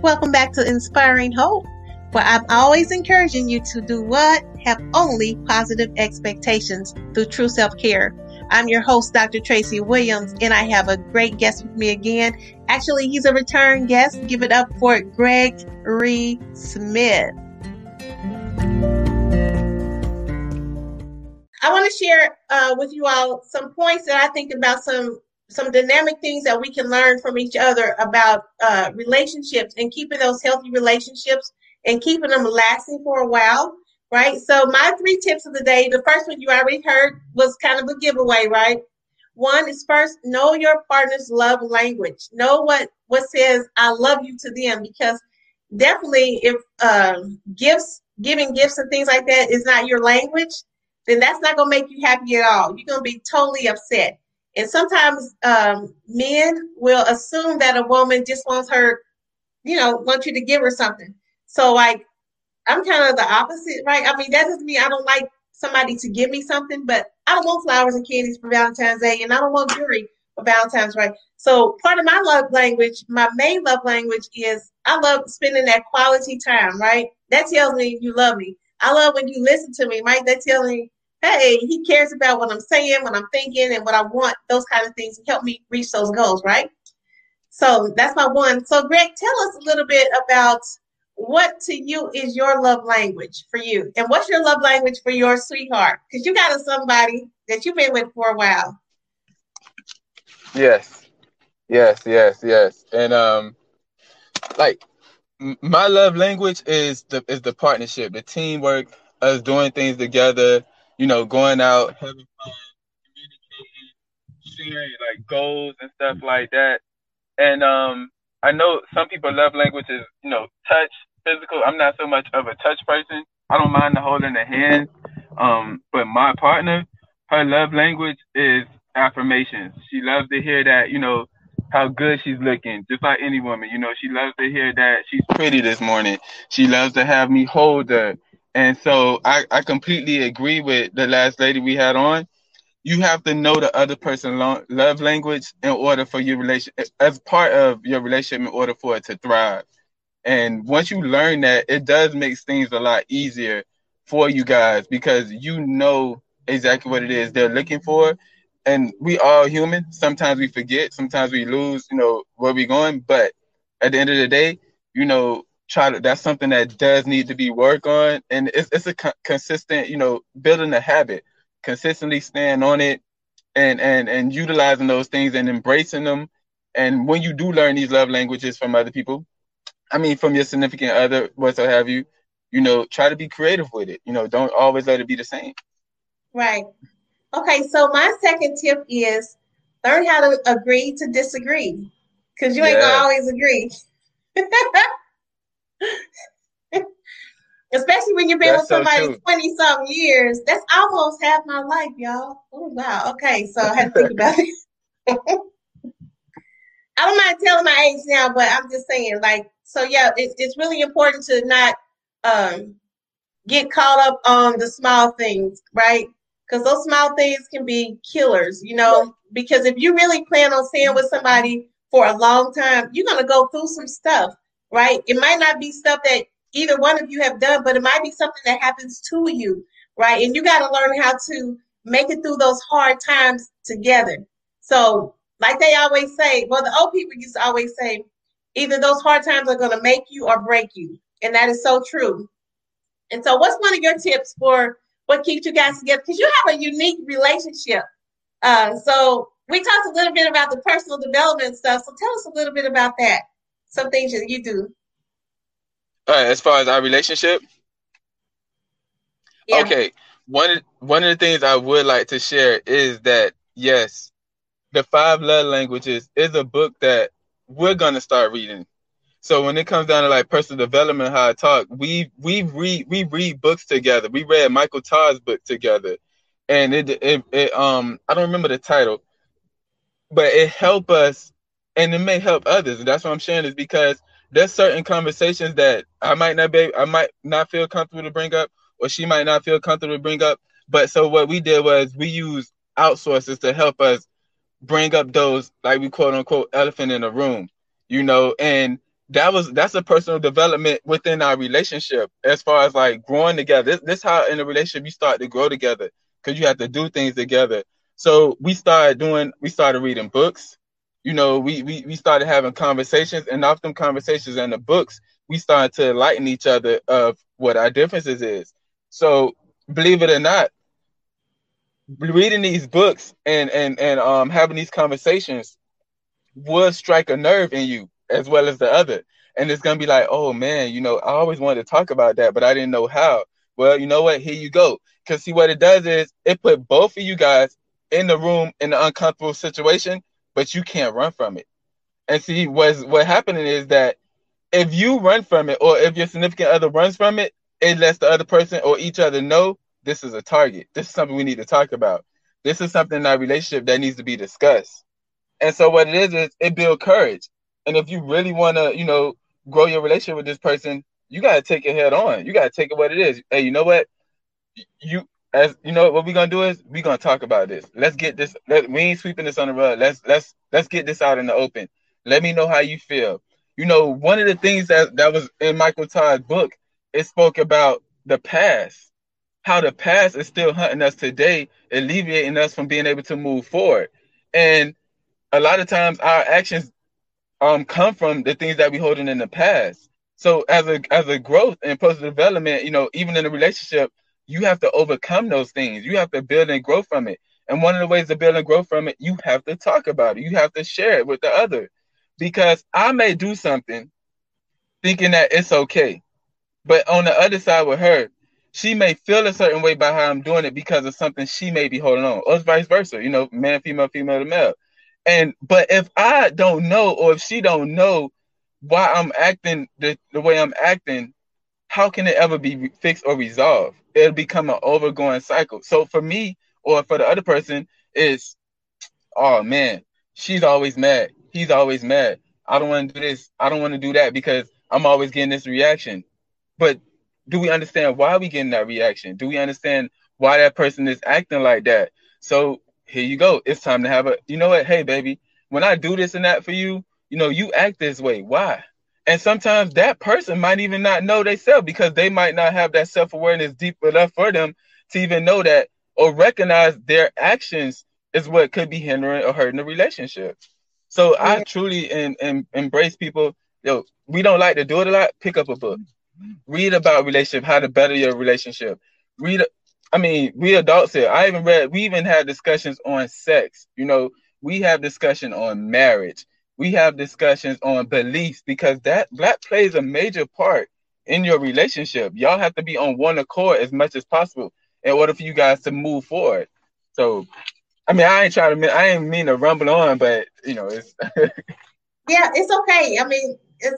Welcome back to Inspiring Hope, where I'm always encouraging you to do what? Have only positive expectations through true self-care. I'm your host, Dr. Tracy Williams, and I have a great guest with me again. Actually, he's a return guest. Give it up for Greg Re Smith. I want to share with you all some points that I think about, some dynamic things that we can learn from each other about relationships and keeping those healthy relationships and keeping them lasting for a while, right? So my three tips of the day, the first one you already heard was kind of a giveaway, right? One is first, know your partner's love language. Know what says, I love you to them, because definitely if giving gifts and things like that is not your language, then that's not going to make you happy at all. You're going to be totally upset. And sometimes men will assume that a woman just wants her, wants you to give her something. So, I'm kind of the opposite, right? I mean, that doesn't mean I don't like somebody to give me something, but I don't want flowers and candies for Valentine's Day, and I don't want jewelry for Valentine's, right? So part of my love language, my main love language is I love spending that quality time, right? That tells me you love me. I love when you listen to me, right? That tells me, hey, he cares about what I'm saying, what I'm thinking, and what I want, those kind of things, and help me reach those goals, right? So that's my one. So, Greg, tell us a little bit about what to you is your love language for you, and what's your love language for your sweetheart? Because you got somebody that you've been with for a while. Yes. And, my love language is the partnership, the teamwork, us doing things together, going out, having fun, communicating, sharing goals and stuff like that. And I know some people love languages, touch, physical. I'm not so much of a touch person. I don't mind the holding the hand. But my partner, her love language is affirmations. She loves to hear that, how good she's looking, just like any woman. She loves to hear that she's pretty this morning. She loves to have me hold her. And so I completely agree with the last lady we had on. You have to know the other person's love language in order for your relationship, as part of your relationship, in order for it to thrive. And once you learn that, it does make things a lot easier for you guys, because you know exactly what it is they're looking for. And we all human. Sometimes we forget. Sometimes we lose, where we're going. But at the end of the day, that's something that does need to be worked on, and it's a consistent, building a habit, consistently staying on it, and utilizing those things and embracing them. And when you do learn these love languages from other people, from your significant other, whatsoever have you, try to be creative with it. Don't always let it be the same. Right. Okay. So my second tip is learn how to agree to disagree, because you ain't gonna always agree. Especially when you've been with somebody 20-something years. That's almost half my life, y'all. Oh, wow. Okay, so I had to think about it. I don't mind telling my age now, but I'm just saying, it's really important to not get caught up on the small things, right? Because those small things can be killers, right. Because if you really plan on staying with somebody for a long time, you're going to go through some stuff. Right? It might not be stuff that either one of you have done, but it might be something that happens to you, right? And you got to learn how to make it through those hard times together. So like they always say, the old people used to always say, either those hard times are going to make you or break you. And that is so true. And so what's one of your tips for what keeps you guys together? Because you have a unique relationship. So we talked a little bit about the personal development stuff. So tell us a little bit about that. Some things that you do. All right, as far as our relationship? Yeah. Okay, one of the things I would like to share is that, yes, The Five Love Languages is a book that we're going to start reading. So when it comes down to personal development, how I talk, we read books together. We read Michael Todd's book together. And it I don't remember the title, but it helped us. And it may help others. And that's what I'm sharing, is because there's certain conversations that I might not feel comfortable to bring up, or she might not feel comfortable to bring up. But so what we did was we used outsources to help us bring up those, we quote unquote, elephant in the room, and that's a personal development within our relationship, as far as like growing together. This how in a relationship you start to grow together, because you have to do things together. So we started reading books. You know, we started having conversations, and often conversations in the books, we started to enlighten each other of what our differences is. So believe it or not, reading these books and having these conversations will strike a nerve in you as well as the other. And it's going to be like, oh man, you know, I always wanted to talk about that, but I didn't know how. Well, you know what? Here you go. Because see, what it does is it put both of you guys in the room in an uncomfortable situation, but you can't run from it. And see, what's happening is that if you run from it, or if your significant other runs from it, it lets the other person or each other know this is a target. This is something we need to talk about. This is something in our relationship that needs to be discussed. And so what it is it builds courage. And if you really want to, you know, grow your relationship with this person, you got to take it head on. You got to take it what it is. Hey, you know what? What we're going to do is we're going to talk about this. Let's get this. We ain't sweeping this on the rug. Let's get this out in the open. Let me know how you feel. You know, one of the things that was in Michael Todd's book, it spoke about the past, how the past is still hunting us today, alleviating us from being able to move forward. And a lot of times our actions come from the things that we holding in the past. So as a growth and personal development, you know, even in a relationship, you have to overcome those things. You have to build and grow from it. And one of the ways to build and grow from it, you have to talk about it. You have to share it with the other, because I may do something thinking that it's okay. But on the other side with her, she may feel a certain way by how I'm doing it because of something she may be holding on, or vice versa, you know, man, female, female to male. But if I don't know, or if she don't know why I'm acting the way I'm acting, how can it ever be fixed or resolved? It'll become an overgoing cycle. So for me, or for the other person, is, oh man, she's always mad. He's always mad. I don't want to do this. I don't want to do that because I'm always getting this reaction. But do we understand why we getting that reaction? Do we understand why that person is acting like that? So here you go. It's time to have a, you know what? Hey, baby, when I do this and that for you, you know, you act this way. Why? And sometimes that person might even not know themselves, because they might not have that self-awareness deep enough for them to even know that or recognize their actions is what could be hindering or hurting the relationship. So yeah. I truly embrace people. Yo, we don't like to do it a lot. Pick up a book. Read about relationship, how to better your relationship. We adults here. We even had discussions on sex. You know, we have discussion on marriage. We have discussions on beliefs, because that plays a major part in your relationship. Y'all have to be on one accord as much as possible in order for you guys to move forward. So, I ain't mean to rumble on, but you know, it's yeah, it's okay.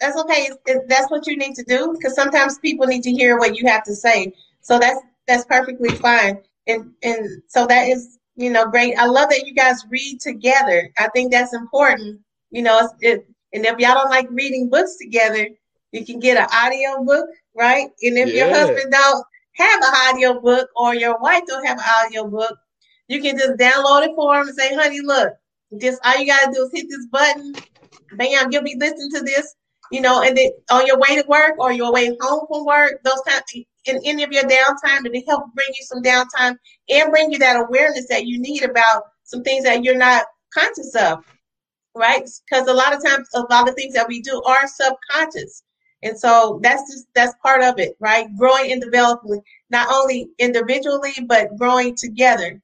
That's okay. That's what you need to do, because sometimes people need to hear what you have to say. So that's perfectly fine. And so that is, you know, great. I love that you guys read together. I think that's important. You know, and if y'all don't like reading books together, you can get an audio book, right? And if your husband don't have an audio book, or your wife don't have an audio book, you can just download it for him and say, honey, look, just all you got to do is hit this button. Bam, you'll be listening to this, you know, and then on your way to work or your way home from work, those times, in any of your downtime, it'll help bring you some downtime and bring you that awareness that you need about some things that you're not conscious of, right? Because a lot of times, a lot of things that we do are subconscious. And so that's part of it, right? Growing and developing, not only individually, but growing together.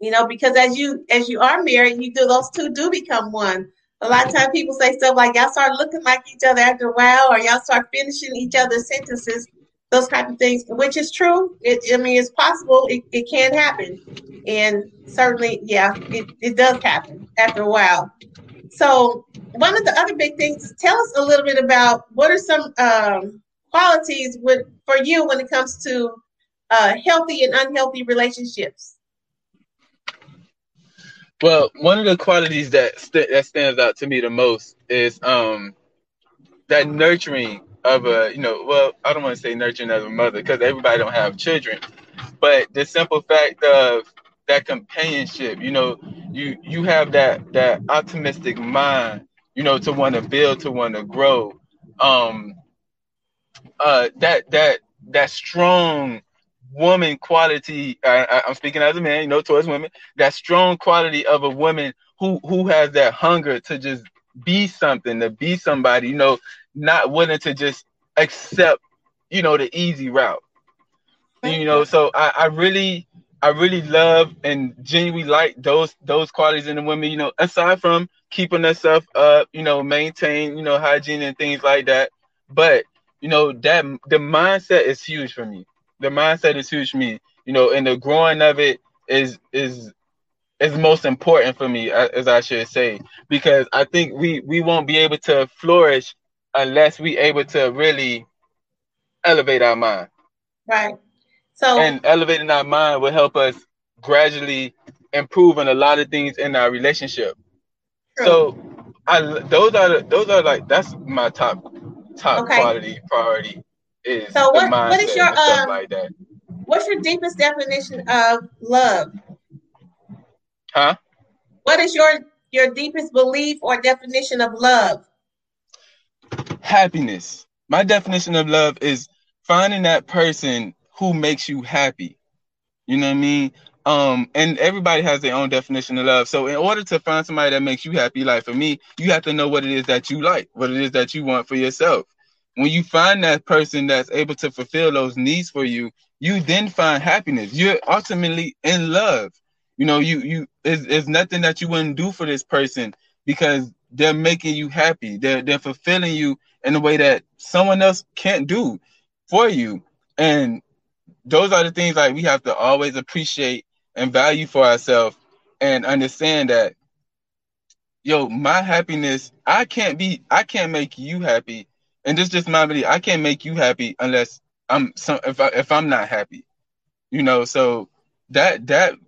You know, because as you are married, those two do become one. A lot of times people say stuff like, y'all start looking like each other after a while, or y'all start finishing each other's sentences, those type of things, which is true. It's possible. It can happen. And certainly, yeah, it does happen after a while. So one of the other big things is, tell us a little bit about what are some qualities for you when it comes to healthy and unhealthy relationships? Well, one of the qualities that stands out to me the most is that nurturing of a, you know, well, I don't want to say nurturing as a mother, because everybody don't have children, but the simple fact of that companionship. You know, you have that optimistic mind you know, to want to build, to want to grow. That strong woman quality, I'm speaking as a man, you know, towards women, that strong quality of a woman who has that hunger to just be something, to be somebody, you know, not willing to just accept, you know, the easy route. You know, so I really love and genuinely like those qualities in the women, you know, aside from keeping herself up, you know, maintain, you know, hygiene and things like that. But, you know, that the mindset is huge for me. The mindset is huge for me, you know, and the growing of it is most important for me, as I should say, because I think we won't be able to flourish unless we able to really elevate our mind. Right. So, and elevating our mind will help us gradually improve on a lot of things in our relationship. True. So those are like, that's my top okay. quality priority. Is so what is your like that. What's your deepest definition of love? Huh? What is your deepest belief or definition of love? Happiness. My definition of love is finding that person who makes you happy. You know what I mean? And everybody has their own definition of love. So in order to find somebody that makes you happy, like for me, you have to know what it is that you like, what it is that you want for yourself. When you find that person that's able to fulfill those needs for you, you then find happiness. You're ultimately in love. You know, you there's nothing that you wouldn't do for this person because they're making you happy. They're fulfilling you in a way that someone else can't do for you. And those are the things like we have to always appreciate and value for ourselves and understand that, yo, my happiness, I can't make you happy. And this is just my belief. I can't make you happy unless if I'm not happy, you know. So that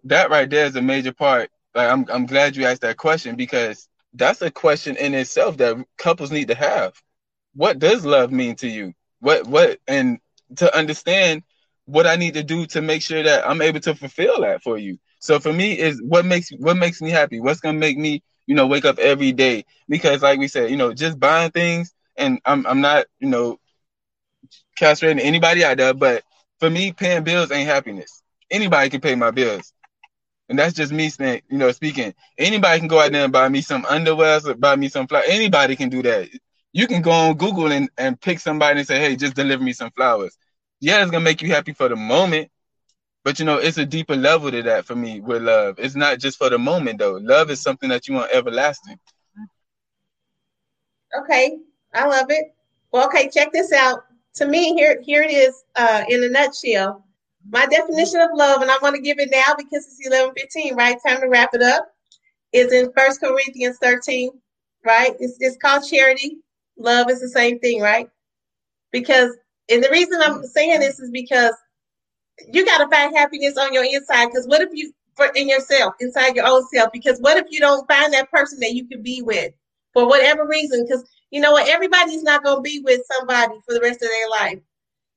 right there is a major part. Like I'm glad you asked that question because that's a question in itself that couples need to have. What does love mean to you? What and to understand what I need to do to make sure that I'm able to fulfill that for you. So for me is what makes me happy. What's gonna make me, you know, wake up every day? Because like we said, you know, just buying things. And I'm not, you know, castrating anybody out there, but for me, paying bills ain't happiness. Anybody can pay my bills. And that's just me saying, you know, speaking. Anybody can go out there and buy me some underwear, or buy me some flowers. Anybody can do that. You can go on Google and pick somebody and say, hey, just deliver me some flowers. Yeah, it's going to make you happy for the moment. But, you know, it's a deeper level to that for me with love. It's not just for the moment, though. Love is something that you want everlasting. Okay. I love it. Well, okay, check this out. To me, here it is in a nutshell. My definition of love, and I'm going to give it now because it's 11:15, right? Time to wrap it up. Is in First Corinthians 13, right? It's called charity. Love is the same thing, right? Because, and the reason I'm saying this is because you got to find happiness on your inside. Because what if you, inside your own self? Because what if you don't find that person that you can be with for whatever reason? Because you know what? Everybody's not going to be with somebody for the rest of their life.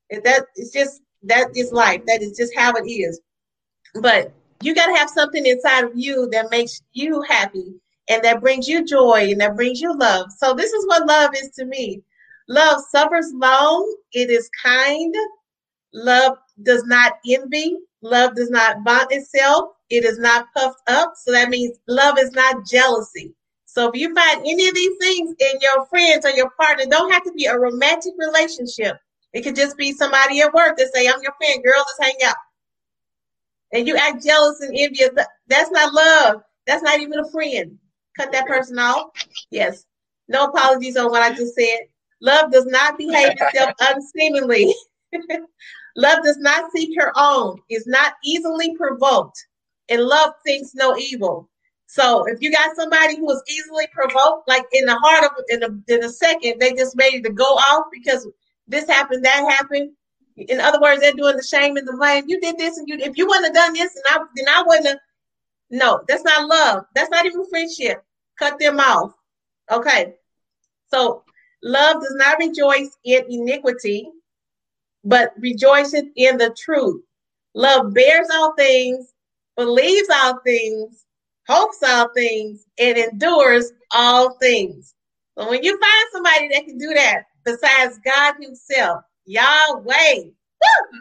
That is life. That is just how it is. But you got to have something inside of you that makes you happy and that brings you joy and that brings you love. So this is what love is to me. Love suffers long. It is kind. Love does not envy. Love does not vaunt itself. It is not puffed up. So that means love is not jealousy. So if you find any of these things in your friends or your partner, don't have to be a romantic relationship. It could just be somebody at work that say, I'm your friend, girl, let's hang out. And you act jealous and envious. That's not love. That's not even a friend. Cut that person off. Yes. No apologies on what I just said. Love does not behave itself unseemly. Love does not seek her own. Is not easily provoked. And love thinks no evil. So if you got somebody who is easily provoked, like in the heart of in a second, they just ready to go off because this happened, that happened. In other words, they're doing the shame and the blame. You did this, and if you wouldn't have done this, then I wouldn't have. No, that's not love. That's not even friendship. Cut them off. Okay. So love does not rejoice in iniquity, but rejoices in the truth. Love bears all things, believes all things, hopes all things, and endures all things. But when you find somebody that can do that besides God himself, Yahweh, woo,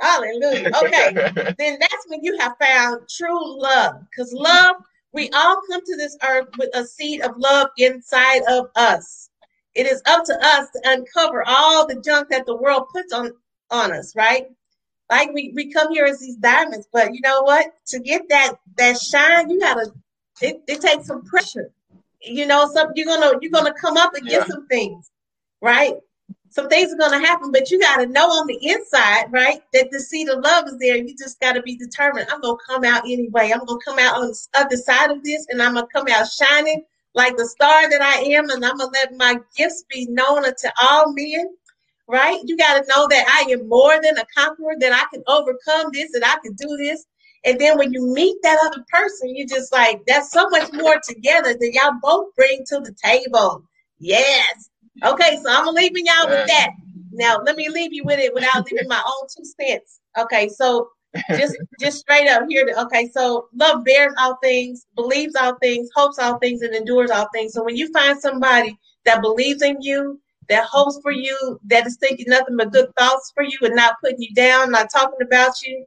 hallelujah, okay, then that's when you have found true love. Because love, we all come to this earth with a seed of love inside of us. It is up to us to uncover all the junk that the world puts on us, right? Like we come here as these diamonds, but you know what? To get that shine, you gotta. It takes some pressure, you know. Some you're gonna come up against some things, right? Some things are gonna happen, but you gotta know on the inside, right, that the seed of love is there. You just gotta be determined. I'm gonna come out anyway. I'm gonna come out on the other side of this, and I'm gonna come out shining like the star that I am, and I'm gonna let my gifts be known unto all men. Right? You got to know that I am more than a conqueror, that I can overcome this, that I can do this. And then when you meet that other person, you just like, that's so much more together that y'all both bring to the table. Yes. Okay, so I'm leaving y'all with that. Now, let me leave you with it without leaving my own 2 cents. Okay, so just straight up here. Okay, so love bears all things, believes all things, hopes all things, and endures all things. So when you find somebody that believes in you, that hopes for you, that is thinking nothing but good thoughts for you and not putting you down, not talking about you,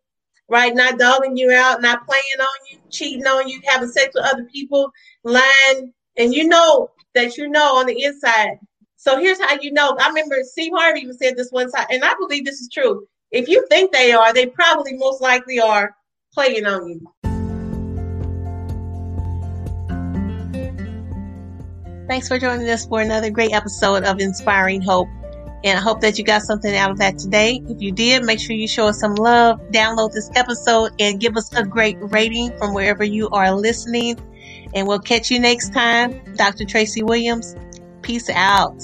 right? Not dogging you out, not playing on you, cheating on you, having sex with other people, lying. And you know that you know on the inside. So here's how you know. I remember Steve Harvey even said this one time, and I believe this is true. If you think they are, they probably most likely are playing on you. Thanks for joining us for another great episode of Inspiring Hope. And I hope that you got something out of that today. If you did, make sure you show us some love, download this episode, and give us a great rating from wherever you are listening. And we'll catch you next time. Dr. Tracy Williams, peace out.